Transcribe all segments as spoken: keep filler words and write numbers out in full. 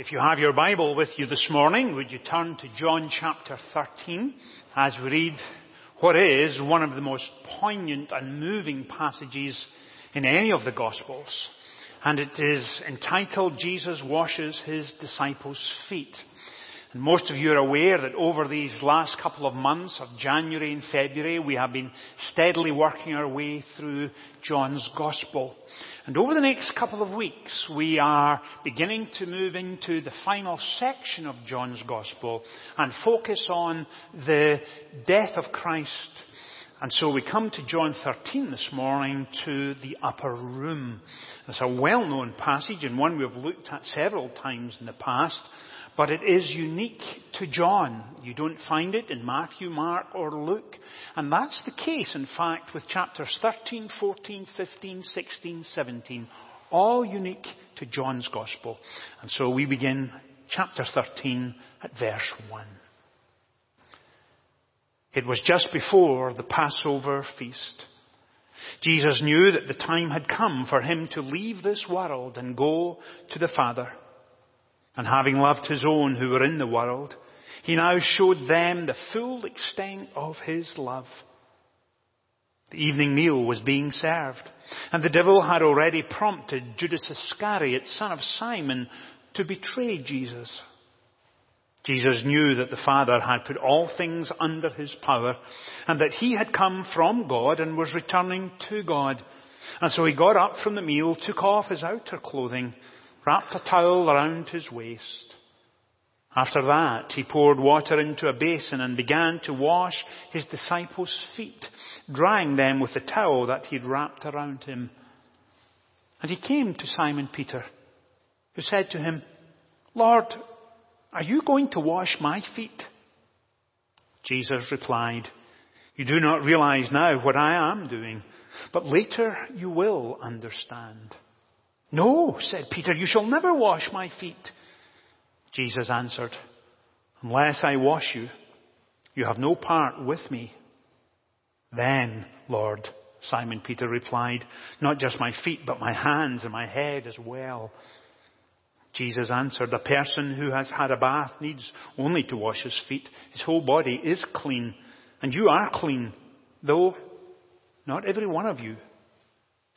If you have your Bible with you this morning, would you turn to John chapter thirteen as we read what is one of the most poignant and moving passages in any of the Gospels. And it is entitled, Jesus Washes His Disciples' Feet. And most of you are aware that over these last couple of months of January and February, we have been steadily working our way through John's Gospel. And over the next couple of weeks, we are beginning to move into the final section of John's Gospel and focus on the death of Christ. And so we come to John thirteen this morning to the upper room. It's a well-known passage and one we've looked at several times in the past. But it is unique to John. You don't find it in Matthew, Mark, or Luke. And that's the case, in fact, with chapters thirteen, fourteen, fifteen, sixteen, seventeen, all unique to John's Gospel. And so we begin chapter thirteen at verse one. It was just before the Passover feast. Jesus knew that the time had come for him to leave this world and go to the Father. And having loved his own who were in the world, he now showed them the full extent of his love. The evening meal was being served, and the devil had already prompted Judas Iscariot, son of Simon, to betray Jesus. Jesus knew that the Father had put all things under his power, and that he had come from God and was returning to God. And so he got up from the meal, took off his outer clothing, wrapped a towel around his waist. After that, he poured water into a basin and began to wash his disciples' feet, drying them with the towel that he'd wrapped around him. And he came to Simon Peter, who said to him, "Lord, are you going to wash my feet?" Jesus replied, "You do not realize now what I am doing, but later you will understand." "No," said Peter, "you shall never wash my feet." Jesus answered, "Unless I wash you, you have no part with me." "Then, Lord," Simon Peter replied, "not just my feet, but my hands and my head as well." Jesus answered, "A person who has had a bath needs only to wash his feet. His whole body is clean, and you are clean, though not every one of you."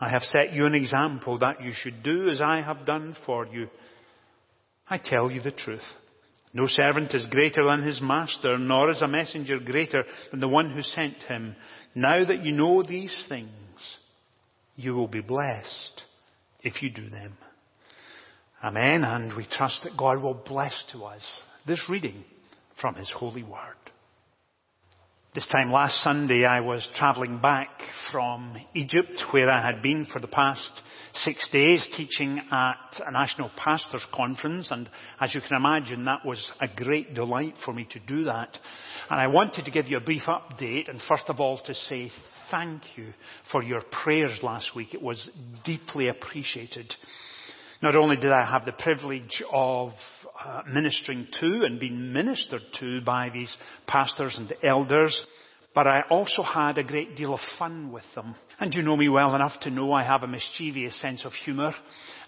I have set you an example that you should do as I have done for you. I tell you the truth. No servant is greater than his master, nor is a messenger greater than the one who sent him. Now that you know these things, you will be blessed if you do them." Amen. And we trust that God will bless to us this reading from his holy word. This time last Sunday, I was travelling back from Egypt, where I had been for the past six days teaching at a National Pastors Conference. And as you can imagine, that was a great delight for me to do that. And I wanted to give you a brief update. And first of all, to say thank you for your prayers last week. It was deeply appreciated. Not only did I have the privilege of uh, ministering to and being ministered to by these pastors and elders, but I also had a great deal of fun with them. And you know me well enough to know I have a mischievous sense of humour.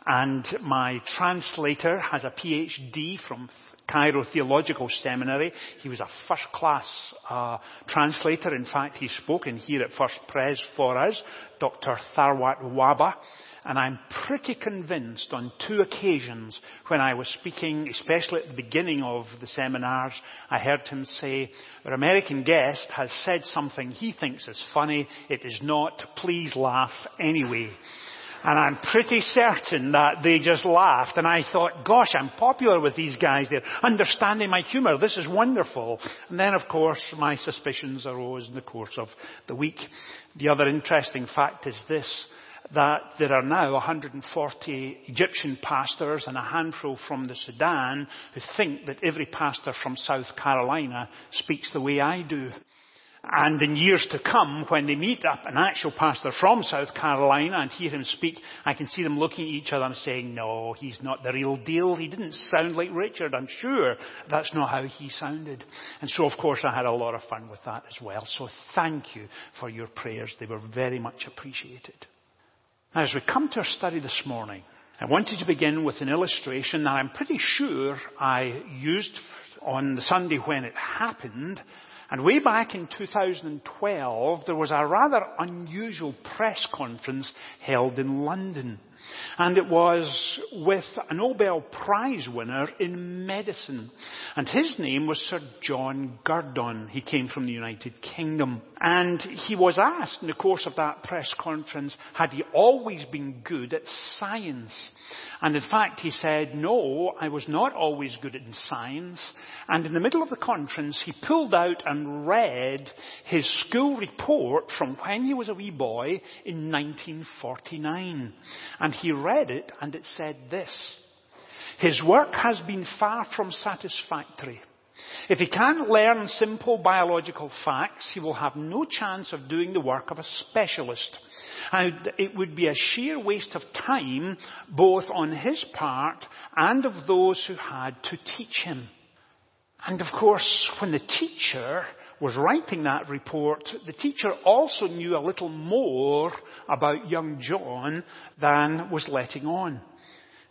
And my translator has a PhD from Cairo Theological Seminary. He was a first-class uh, translator. In fact, he's spoken here at First Pres for us, Doctor Tharwat Waba. And I'm pretty convinced on two occasions when I was speaking, especially at the beginning of the seminars, I heard him say, "Our American guest has said something he thinks is funny. It is not. Please laugh anyway." And I'm pretty certain that they just laughed. And I thought, gosh, I'm popular with these guys. They're understanding my humour. This is wonderful. And then, of course, my suspicions arose in the course of the week. The other interesting fact is this. that there are now one hundred forty Egyptian pastors and a handful from the Sudan who think that every pastor from South Carolina speaks the way I do. And in years to come, when they meet up an actual pastor from South Carolina and hear him speak, I can see them looking at each other and saying, no, he's not the real deal. He didn't sound like Richard. I'm sure that's not how he sounded. And so, of course, I had a lot of fun with that as well. So thank you for your prayers. They were very much appreciated. Now, as we come to our study this morning, I wanted to begin with an illustration that I'm pretty sure I used on the Sunday when it happened. And way back in two thousand twelve, there was a rather unusual press conference held in London. And it was with a Nobel Prize winner in medicine. And his name was Sir John Gurdon. He came from the United Kingdom. And he was asked in the course of that press conference, had he always been good at science? And in fact, he said, no, I was not always good at science. And in the middle of the conference, he pulled out and read his school report from when he was a wee boy in nineteen forty-nine. And he read it, and it said this: his work has been far from satisfactory. If he can't learn simple biological facts, he will have no chance of doing the work of a specialist. And it would be a sheer waste of time, both on his part and of those who had to teach him. And of course, when the teacher was writing that report, the teacher also knew a little more about young John than was letting on.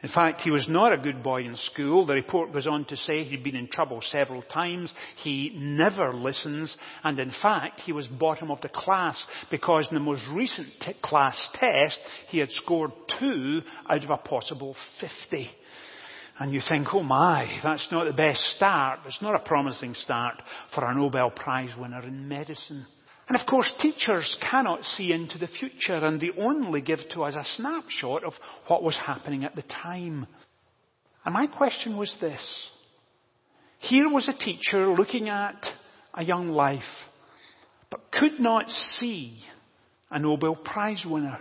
In fact, he was not a good boy in school. The report goes on to say he'd been in trouble several times. He never listens. And in fact, he was bottom of the class because in the most recent t- class test, he had scored two out of a possible fifty. And you think, oh my, that's not the best start. It's not a promising start for a Nobel Prize winner in medicine. And of course, teachers cannot see into the future, and they only give to us a snapshot of what was happening at the time. And my question was this: here was a teacher looking at a young life, but could not see a Nobel Prize winner.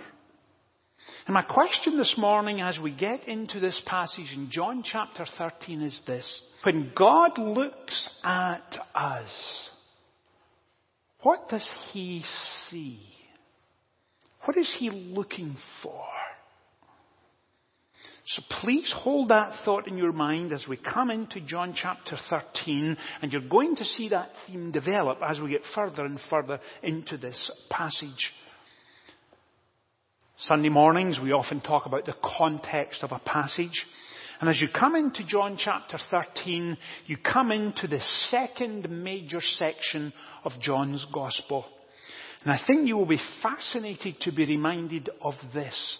And my question this morning as we get into this passage in John chapter thirteen is this: when God looks at us, what does he see? What is he looking for? So please hold that thought in your mind as we come into John chapter thirteen, and you're going to see that theme develop as we get further and further into this passage. Sunday mornings, we often talk about the context of a passage. And as you come into John chapter thirteen, you come into the second major section of John's gospel. And I think you will be fascinated to be reminded of this,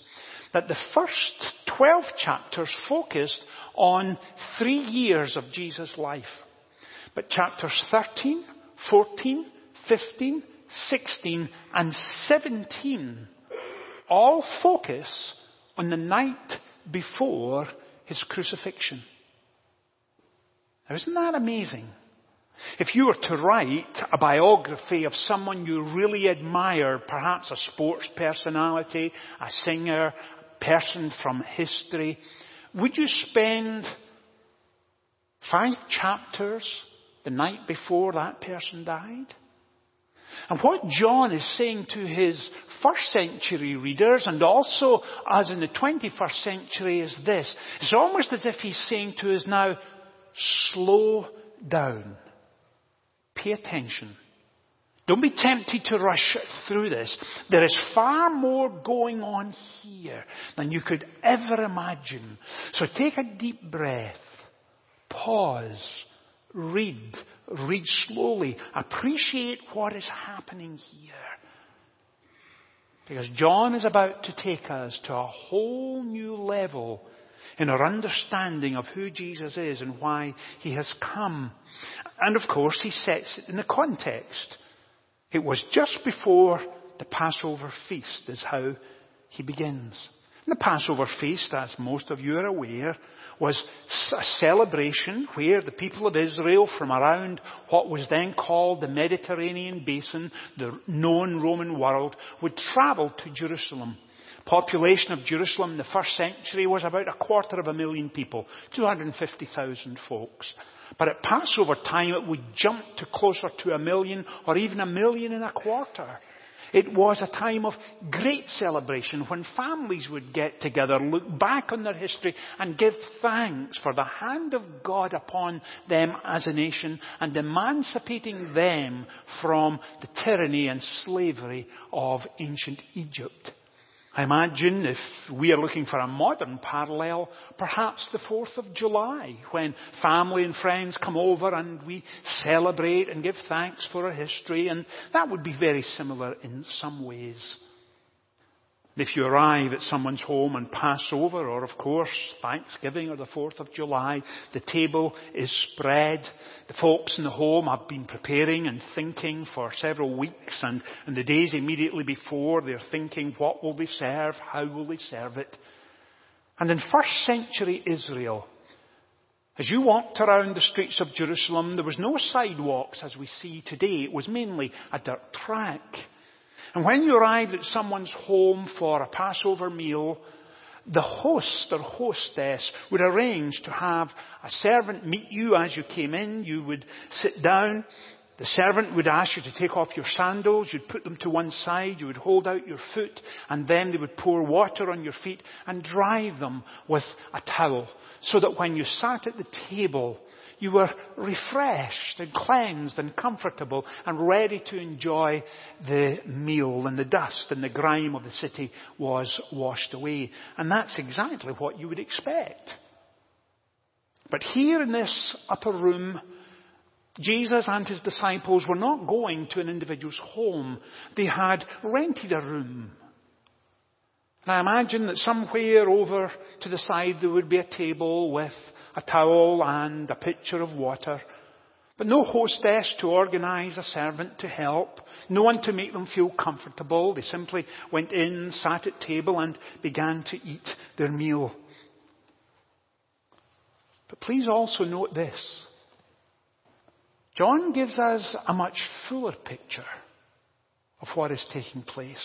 that the first twelve chapters focused on three years of Jesus' life. But chapters thirteen, fourteen, fifteen, sixteen, and seventeen all focus on the night before his crucifixion. Now, isn't that amazing? If you were to write a biography of someone you really admire, perhaps a sports personality, a singer, a person from history, would you spend five chapters the night before that person died? And what John is saying to his first century readers and also us in the twenty-first century is this. It's almost as if he's saying to us now, slow down. Pay attention. Don't be tempted to rush through this. There is far more going on here than you could ever imagine. So take a deep breath. Pause. Read. Read slowly. Appreciate what is happening here. Because John is about to take us to a whole new level in our understanding of who Jesus is and why he has come. And of course, he sets it in the context. It was just before the Passover feast is how he begins. The Passover feast, as most of you are aware, was a celebration where the people of Israel from around what was then called the Mediterranean basin, the known Roman world, would travel to Jerusalem. population of Jerusalem in the first century was about a quarter of a million people, two hundred fifty thousand folks. But at Passover time, it would jump to closer to a million or even a million and a quarter. It was a time of great celebration when families would get together, look back on their history and give thanks for the hand of God upon them as a nation and emancipating them from the tyranny and slavery of ancient Egypt. I imagine if we are looking for a modern parallel, perhaps the fourth of July, when family and friends come over and we celebrate and give thanks for our history, and that would be very similar in some ways. If you arrive at someone's home on Passover, or of course Thanksgiving or the fourth of July, the table is spread. The folks in the home have been preparing and thinking for several weeks, and in the days immediately before, they're thinking, what will they serve? How will they serve it? And in first century Israel, as you walked around the streets of Jerusalem, there was no sidewalks as we see today. It was mainly a dirt track. And when you arrived at someone's home for a Passover meal, the host or hostess would arrange to have a servant meet you as you came in. You would sit down. The servant would ask you to take off your sandals. You'd put them to one side. You would hold out your foot. And then they would pour water on your feet and dry them with a towel, so that when you sat at the table, you were refreshed and cleansed and comfortable and ready to enjoy the meal, and the dust and the grime of the city was washed away. And that's exactly what you would expect. But here in this upper room, Jesus and his disciples were not going to an individual's home. They had rented a room. And I imagine that somewhere over to the side there would be a table with a towel and a pitcher of water. But no hostess to organise, a servant to help, no one to make them feel comfortable. They simply went in, sat at table and began to eat their meal. But please also note this. John gives us a much fuller picture of what is taking place.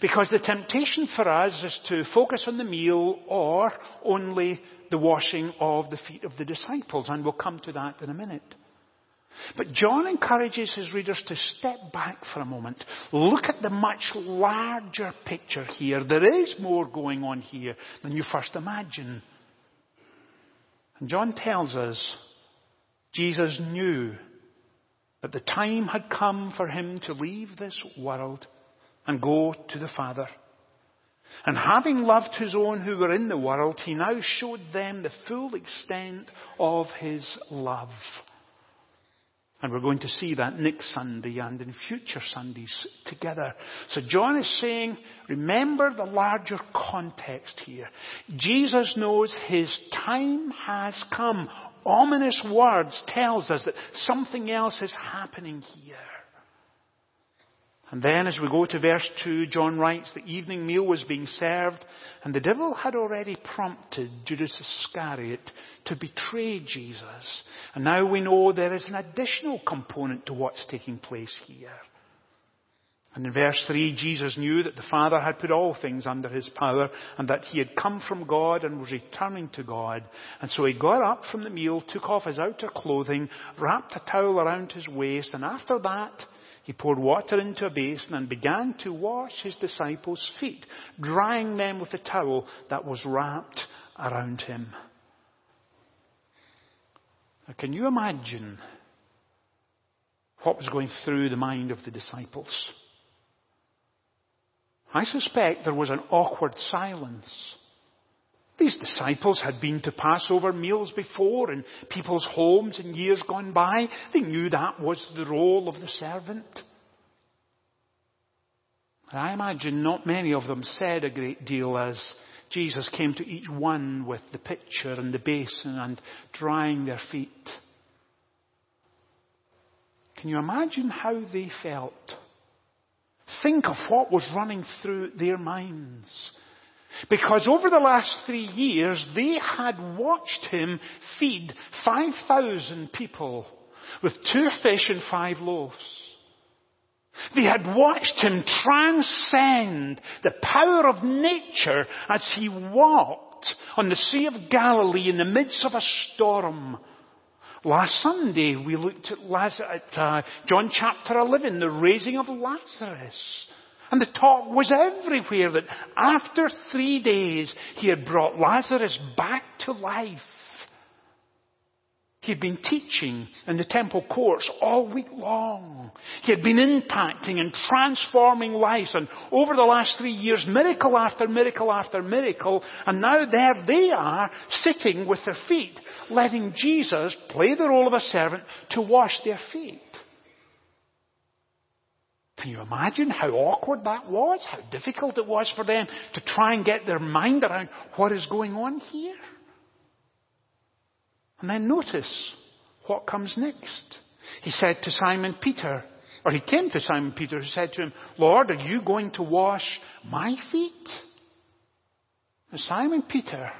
Because the temptation for us is to focus on the meal or only the washing of the feet of the disciples. And we'll come to that in a minute. But John encourages his readers to step back for a moment. Look at the much larger picture here. There is more going on here than you first imagine. And John tells us Jesus knew that the time had come for him to leave this world and go to the Father. And having loved his own who were in the world, he now showed them the full extent of his love. And we're going to see that next Sunday and in future Sundays together. So John is saying, remember the larger context here. Jesus knows his time has come. Ominous words tells us that something else is happening here. And then as we go to verse two, John writes, the evening meal was being served, and the devil had already prompted Judas Iscariot to betray Jesus. And now we know there is an additional component to what's taking place here. And in verse three, Jesus knew that the Father had put all things under his power, and that he had come from God and was returning to God. And so he got up from the meal, took off his outer clothing, wrapped a towel around his waist, and after that, he poured water into a basin and began to wash his disciples' feet, drying them with the towel that was wrapped around him. Now, can you imagine what was going through the mind of the disciples? I suspect there was an awkward silence. These disciples had been to Passover meals before in people's homes in years gone by. They knew that was the role of the servant. I imagine not many of them said a great deal as Jesus came to each one with the pitcher and the basin and drying their feet. Can you imagine how they felt? Think of what was running through their minds. Because over the last three years, they had watched him feed five thousand people with two fish and five loaves. They had watched him transcend the power of nature as he walked on the Sea of Galilee in the midst of a storm. Last Sunday, we looked at, Lazarus, at uh, John chapter eleven, the raising of Lazarus. And the talk was everywhere that after three days, he had brought Lazarus back to life. He had been teaching in the temple courts all week long. He had been impacting and transforming lives. And over the last three years, miracle after miracle after miracle. And now there they are, sitting with their feet, letting Jesus play the role of a servant to wash their feet. Can you imagine how awkward that was? How difficult it was for them to try and get their mind around what is going on here? And then notice what comes next. He said to Simon Peter, or he came to Simon Peter, who said to him, Lord, are you going to wash my feet? And Simon Peter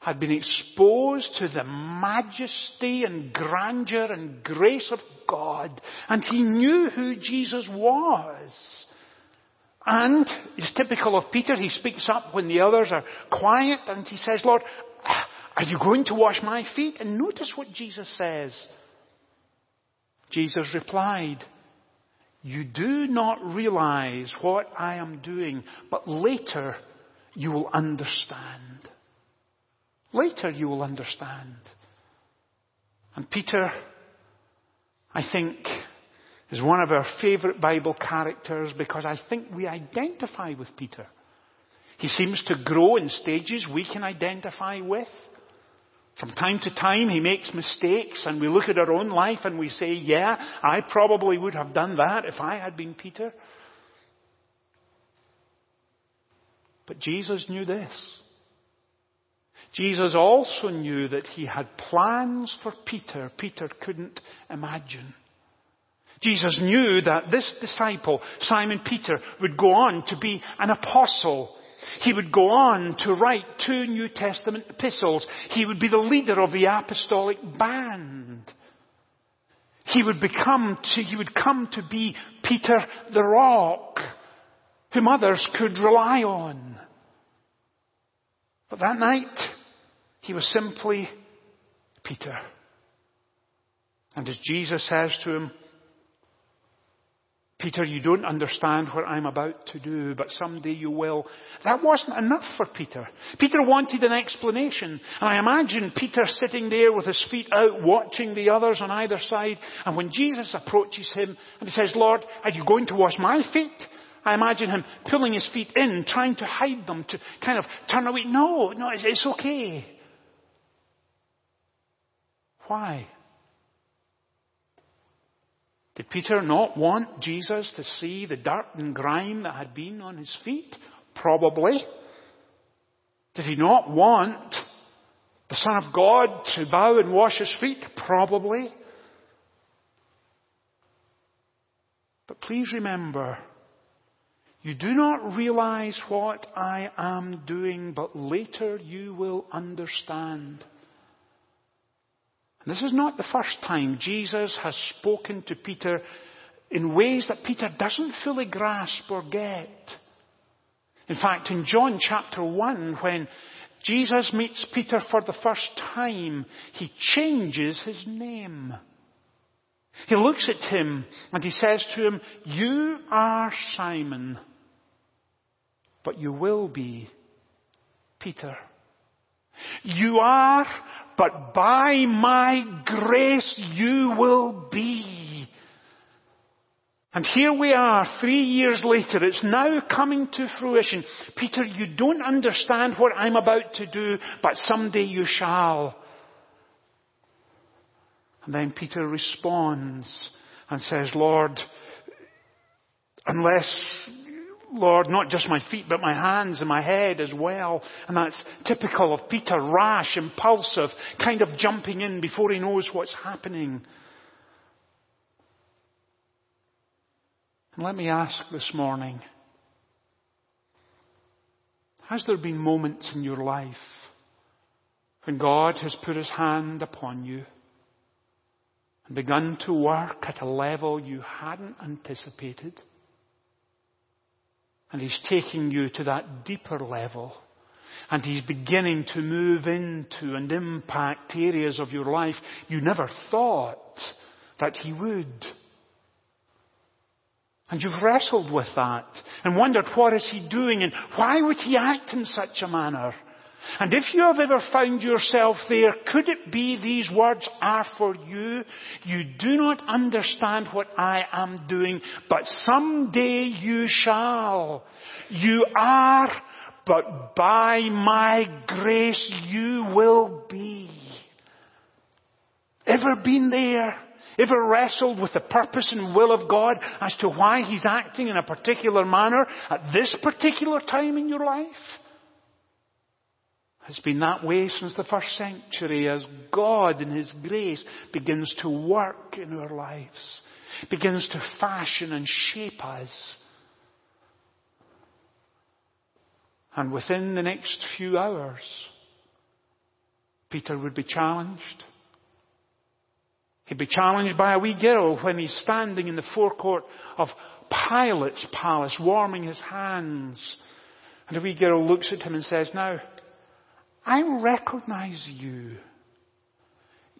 had been exposed to the majesty and grandeur and grace of God, and he knew who Jesus was. And it's typical of Peter, he speaks up when the others are quiet, and he says, Lord, are you going to wash my feet? And notice what Jesus says. Jesus replied, you do not realize what I am doing, but later you will understand. Later you will understand. And Peter, I think, is one of our favorite Bible characters because I think we identify with Peter. He seems to grow in stages we can identify with. From time to time, he makes mistakes, and we look at our own life and we say, yeah, I probably would have done that if I had been Peter. But Jesus knew this. Jesus also knew that he had plans for Peter Peter couldn't imagine. Jesus knew that this disciple, Simon Peter, would go on to be an apostle. He would go on to write two New Testament epistles. He would be the leader of the apostolic band. He would become to, he would come to be Peter the Rock, whom others could rely on. But that night, he was simply Peter. And as Jesus says to him, Peter, you don't understand what I'm about to do, but someday you will. That wasn't enough for Peter. Peter wanted an explanation. And I imagine Peter sitting there with his feet out, watching the others on either side. And when Jesus approaches him and he says, Lord, are you going to wash my feet? I imagine him pulling his feet in, trying to hide them, to kind of turn away. No, no, it's, it's okay. Why? Did Peter not want Jesus to see the dirt and grime that had been on his feet? Probably. Did he not want the Son of God to bow and wash his feet? Probably. But please remember, you do not realize what I am doing, but later you will understand. This is not the first time Jesus has spoken to Peter in ways that Peter doesn't fully grasp or get. In fact, in John chapter one, when Jesus meets Peter for the first time, he changes his name. He looks at him and he says to him, you are Simon, but you will be Peter. You are, but by my grace you will be. And here we are, three years later. It's now coming to fruition. Peter, you don't understand what I'm about to do, but someday you shall. And then Peter responds and says, Lord, unless... Lord, not just my feet, but my hands and my head as well. And that's typical of Peter, rash, impulsive, kind of jumping in before he knows what's happening. And let me ask this morning, has there been moments in your life when God has put his hand upon you and begun to work at a level you hadn't anticipated. And he's taking you to that deeper level. And he's beginning to move into and impact areas of your life you never thought that he would. And you've wrestled with that and wondered, what is he doing and why would he act in such a manner? And if you have ever found yourself there, could it be these words are for you? You do not understand what I am doing, but someday you shall. You are, but by my grace you will be. Ever been there? Ever wrestled with the purpose and will of God as to why he's acting in a particular manner at this particular time in your life? It's been that way since the first century as God in his grace begins to work in our lives, begins to fashion and shape us. And within the next few hours, Peter would be challenged. He'd be challenged by a wee girl when he's standing in the forecourt of Pilate's palace, warming his hands. And the wee girl looks at him and says, now, I recognize you.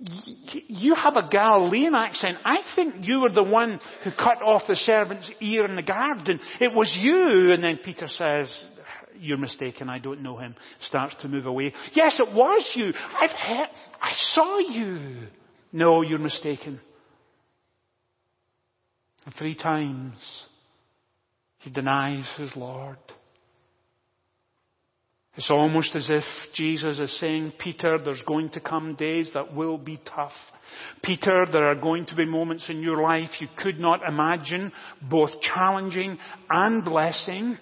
Y- you have a Galilean accent. I think you were the one who cut off the servant's ear in the garden. It was you. And then Peter says, you're mistaken. I don't know him. Starts to move away. Yes, it was you. I've heard, I saw you. No, you're mistaken. And three times he denies his Lord. It's almost as if Jesus is saying, Peter, there's going to come days that will be tough. Peter, there are going to be moments in your life you could not imagine, both challenging and blessing.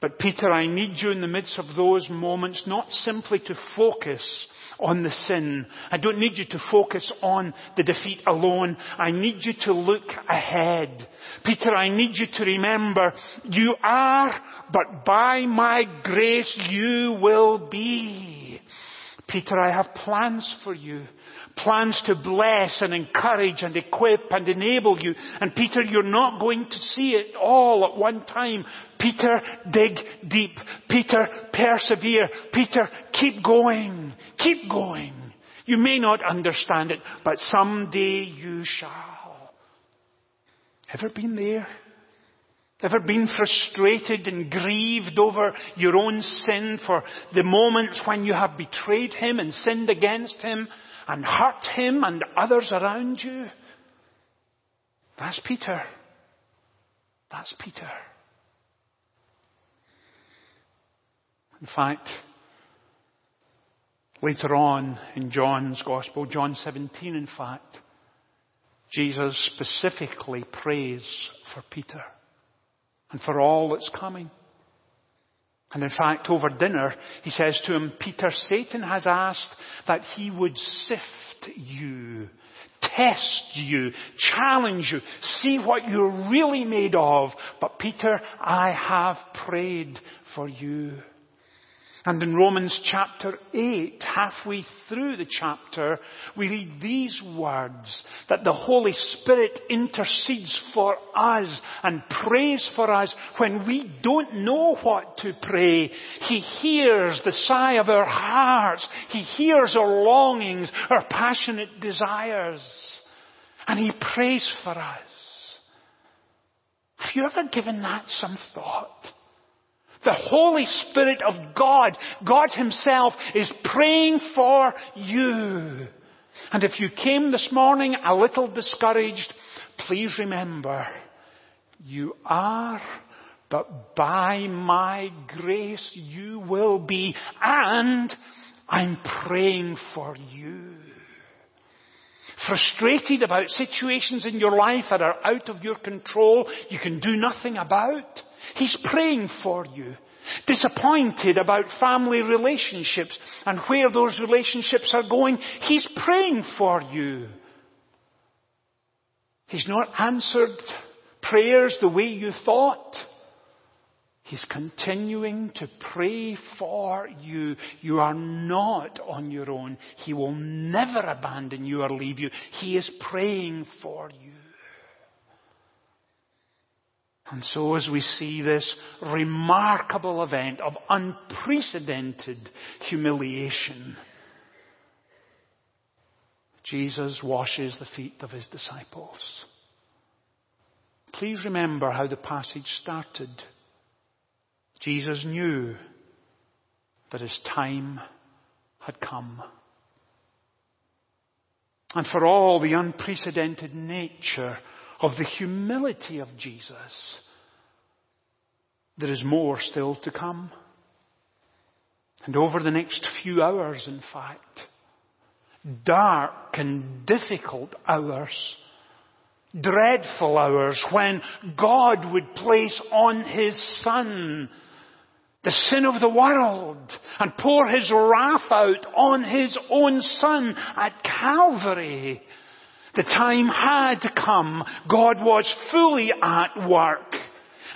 But Peter, I need you in the midst of those moments not simply to focus on the sin. I don't need you to focus on the defeat alone. I need you to look ahead. Peter, I need you to remember, you are, but by my grace you will be. Peter, I have plans for you. Plans to bless and encourage and equip and enable you. And Peter, you're not going to see it all at one time. Peter, dig deep. Peter, persevere. Peter, keep going. Keep going. You may not understand it, but someday you shall. Ever been there? Ever been frustrated and grieved over your own sin for the moments when you have betrayed him and sinned against him and hurt him and others around you? That's Peter. That's Peter. In fact, later on in John's Gospel, John seventeen in fact, Jesus specifically prays for Peter. And for all that's coming. And in fact, over dinner, he says to him, Peter, Satan has asked that he would sift you, test you, challenge you, see what you're really made of. But Peter, I have prayed for you. And in Romans chapter eight, halfway through the chapter, we read these words, that the Holy Spirit intercedes for us and prays for us when we don't know what to pray. He hears the sigh of our hearts. He hears our longings, our passionate desires. And he prays for us. Have you ever given that some thought? The Holy Spirit of God, God himself, is praying for you. And if you came this morning a little discouraged, please remember, you are, but by my grace you will be, and I'm praying for you. Frustrated about situations in your life that are out of your control, you can do nothing about. He's praying for you. Disappointed about family relationships and where those relationships are going, he's praying for you. He's not answered prayers the way you thought. He's continuing to pray for you. You are not on your own. He will never abandon you or leave you. He is praying for you. And so as we see this remarkable event of unprecedented humiliation, Jesus washes the feet of his disciples. Please remember how the passage started. Jesus knew that his time had come. And for all the unprecedented nature of the humility of Jesus, there is more still to come. And over the next few hours, in fact, dark and difficult hours, dreadful hours when God would place on his Son the sin of the world and pour his wrath out on his own Son at Calvary. The time had come. God was fully at work.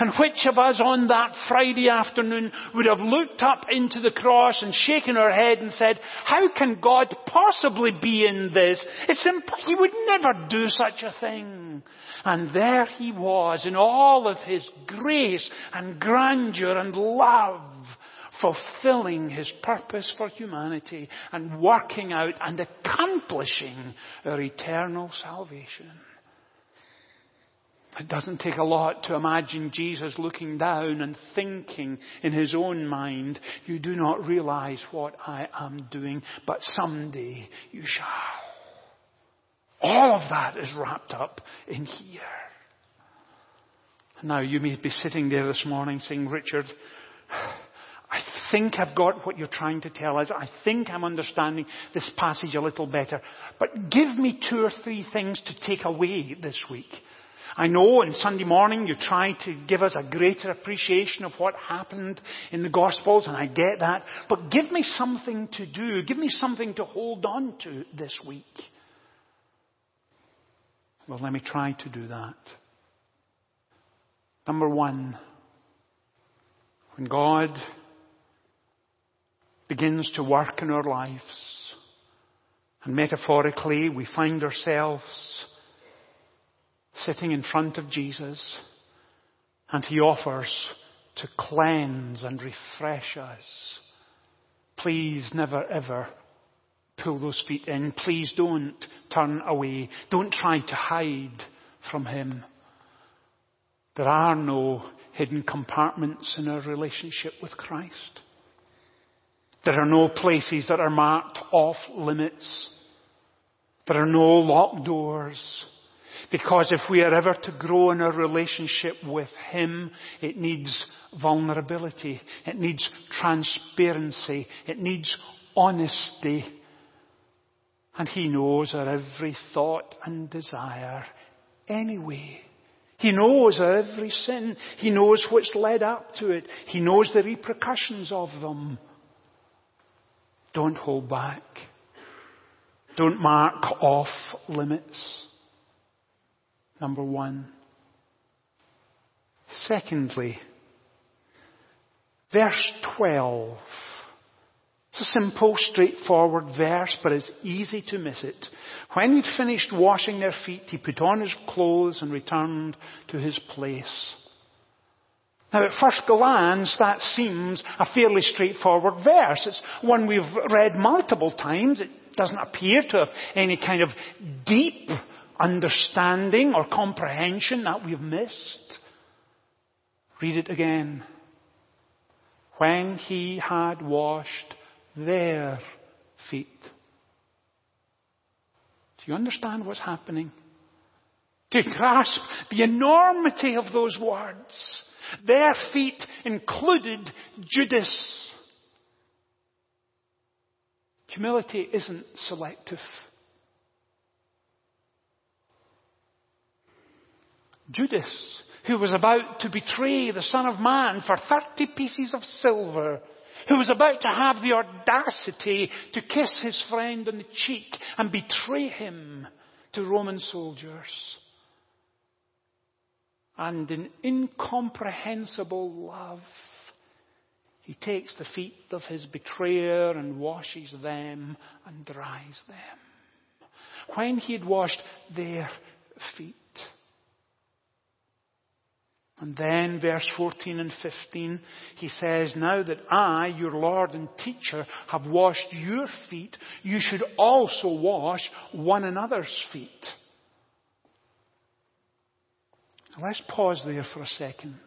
And which of us on that Friday afternoon would have looked up into the cross and shaken our head and said, how can God possibly be in this? It's imp- He would never do such a thing. And there he was in all of his grace and grandeur and love, fulfilling his purpose for humanity and working out and accomplishing our eternal salvation. It doesn't take a lot to imagine Jesus looking down and thinking in his own mind, you do not realize what I am doing, but someday you shall. All of that is wrapped up in here. Now you may be sitting there this morning saying, Richard, I think I've got what you're trying to tell us. I think I'm understanding this passage a little better. But give me two or three things to take away this week. I know on Sunday morning you try to give us a greater appreciation of what happened in the Gospels, and I get that. But give me something to do. Give me something to hold on to this week. Well, let me try to do that. Number one, when God begins to work in our lives, and metaphorically we find ourselves sitting in front of Jesus, and he offers to cleanse and refresh us. Please never ever pull those feet in. Please don't turn away. Don't try to hide from him. There are no hidden compartments in our relationship with Christ. There are no places that are marked off limits. There are no locked doors. Because if we are ever to grow in our relationship with him, it needs vulnerability. It needs transparency. It needs honesty. And he knows our every thought and desire anyway. He knows our every sin. He knows what's led up to it. He knows the repercussions of them. Don't hold back. Don't mark off limits. Number one. Secondly, verse twelve. It's a simple, straightforward verse, but it's easy to miss it. When he'd finished washing their feet, he put on his clothes and returned to his place. Now, at first glance, that seems a fairly straightforward verse. It's one we've read multiple times. It doesn't appear to have any kind of deep understanding or comprehension that we've missed. Read it again. When he had washed their feet. Do you understand what's happening? Do you grasp the enormity of those words? Their feet included Judas. Humility isn't selective. Judas, who was about to betray the Son of Man for thirty pieces of silver, who was about to have the audacity to kiss his friend on the cheek and betray him to Roman soldiers. and in incomprehensible love, he takes the feet of his betrayer and washes them and dries them. When he had washed their feet. And then verse fourteen and fifteen, he says, now that I, your Lord and teacher, have washed your feet, you should also wash one another's feet. Now let's pause there for a second.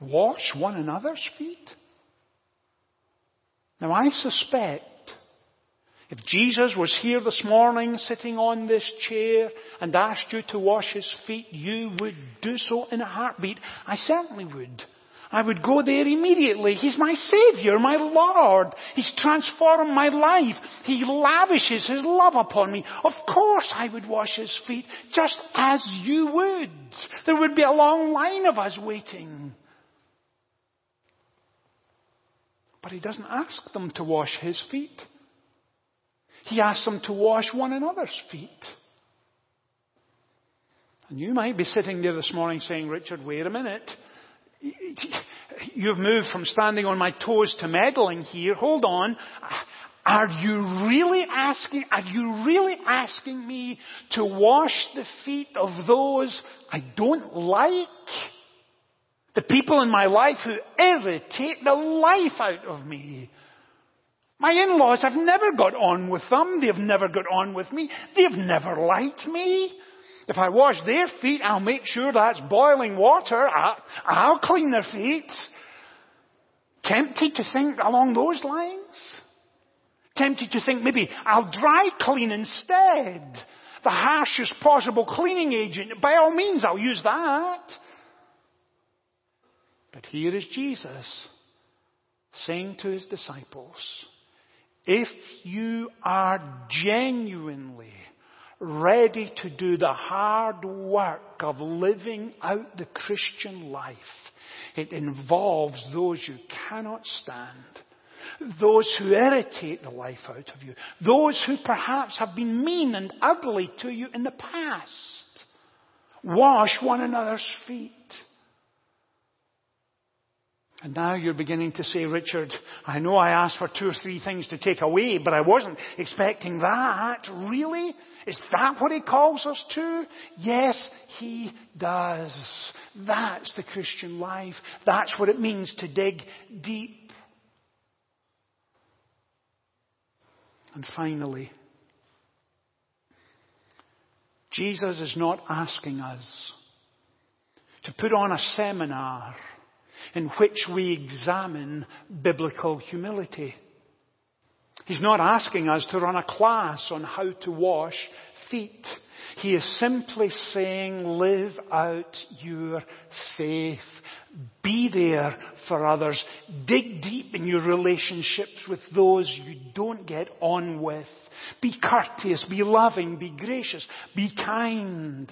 Wash one another's feet? Now I suspect if Jesus was here this morning sitting on this chair and asked you to wash his feet, you would do so in a heartbeat. I certainly would. I would go there immediately. He's my Savior, my Lord. He's transformed my life. He lavishes his love upon me. Of course I would wash his feet, just as you would. There would be a long line of us waiting. But he doesn't ask them to wash his feet. He asks them to wash one another's feet. And you might be sitting there this morning saying, Richard, wait a minute. You've moved from standing on my toes to meddling here. Hold on. Are you really asking, are you really asking me to wash the feet of those I don't like? The people in my life who irritate the life out of me. My in-laws, I've never got on with them. They've never got on with me. They've never liked me. If I wash their feet, I'll make sure that's boiling water. I'll, I'll clean their feet. Tempted to think along those lines. Tempted to think maybe I'll dry clean instead. The harshest possible cleaning agent. By all means, I'll use that. But here is Jesus saying to his disciples, if you are genuinely ready to do the hard work of living out the Christian life, it involves those you cannot stand, those who irritate the life out of you, those who perhaps have been mean and ugly to you in the past. Wash one another's feet. And now you're beginning to say, Richard, I know I asked for two or three things to take away, but I wasn't expecting that. Really? Is that what he calls us to? Yes, he does. That's the Christian life. That's what it means to dig deep. And finally, Jesus is not asking us to put on a seminar in which we examine biblical humility. He's not asking us to run a class on how to wash feet. He is simply saying, live out your faith. Be there for others. Dig deep in your relationships with those you don't get on with. Be courteous, be loving, be gracious, be kind.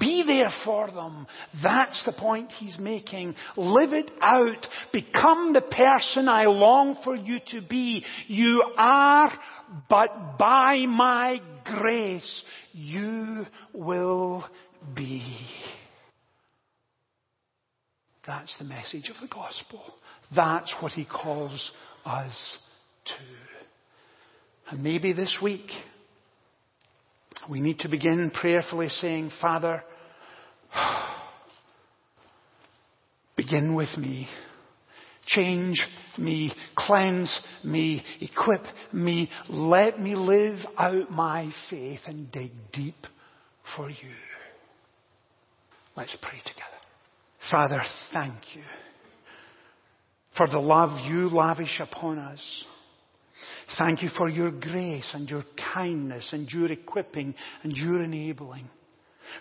Be there for them. That's the point he's making. Live it out. Become the person I long for you to be. You are, but by my grace, you will be. That's the message of the gospel. That's what he calls us to. And maybe this week, we need to begin prayerfully saying, Father, begin with me. Change me. Cleanse me. Equip me. Let me live out my faith and dig deep for you. Let's pray together. Father, thank you for the love you lavish upon us. Thank you for your grace and your kindness and your equipping and your enabling.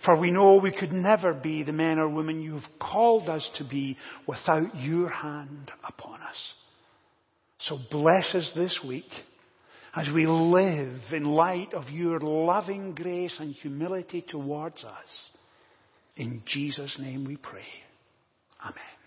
For we know we could never be the men or women you've called us to be without your hand upon us. So bless us this week as we live in light of your loving grace and humility towards us. In Jesus' name we pray. Amen.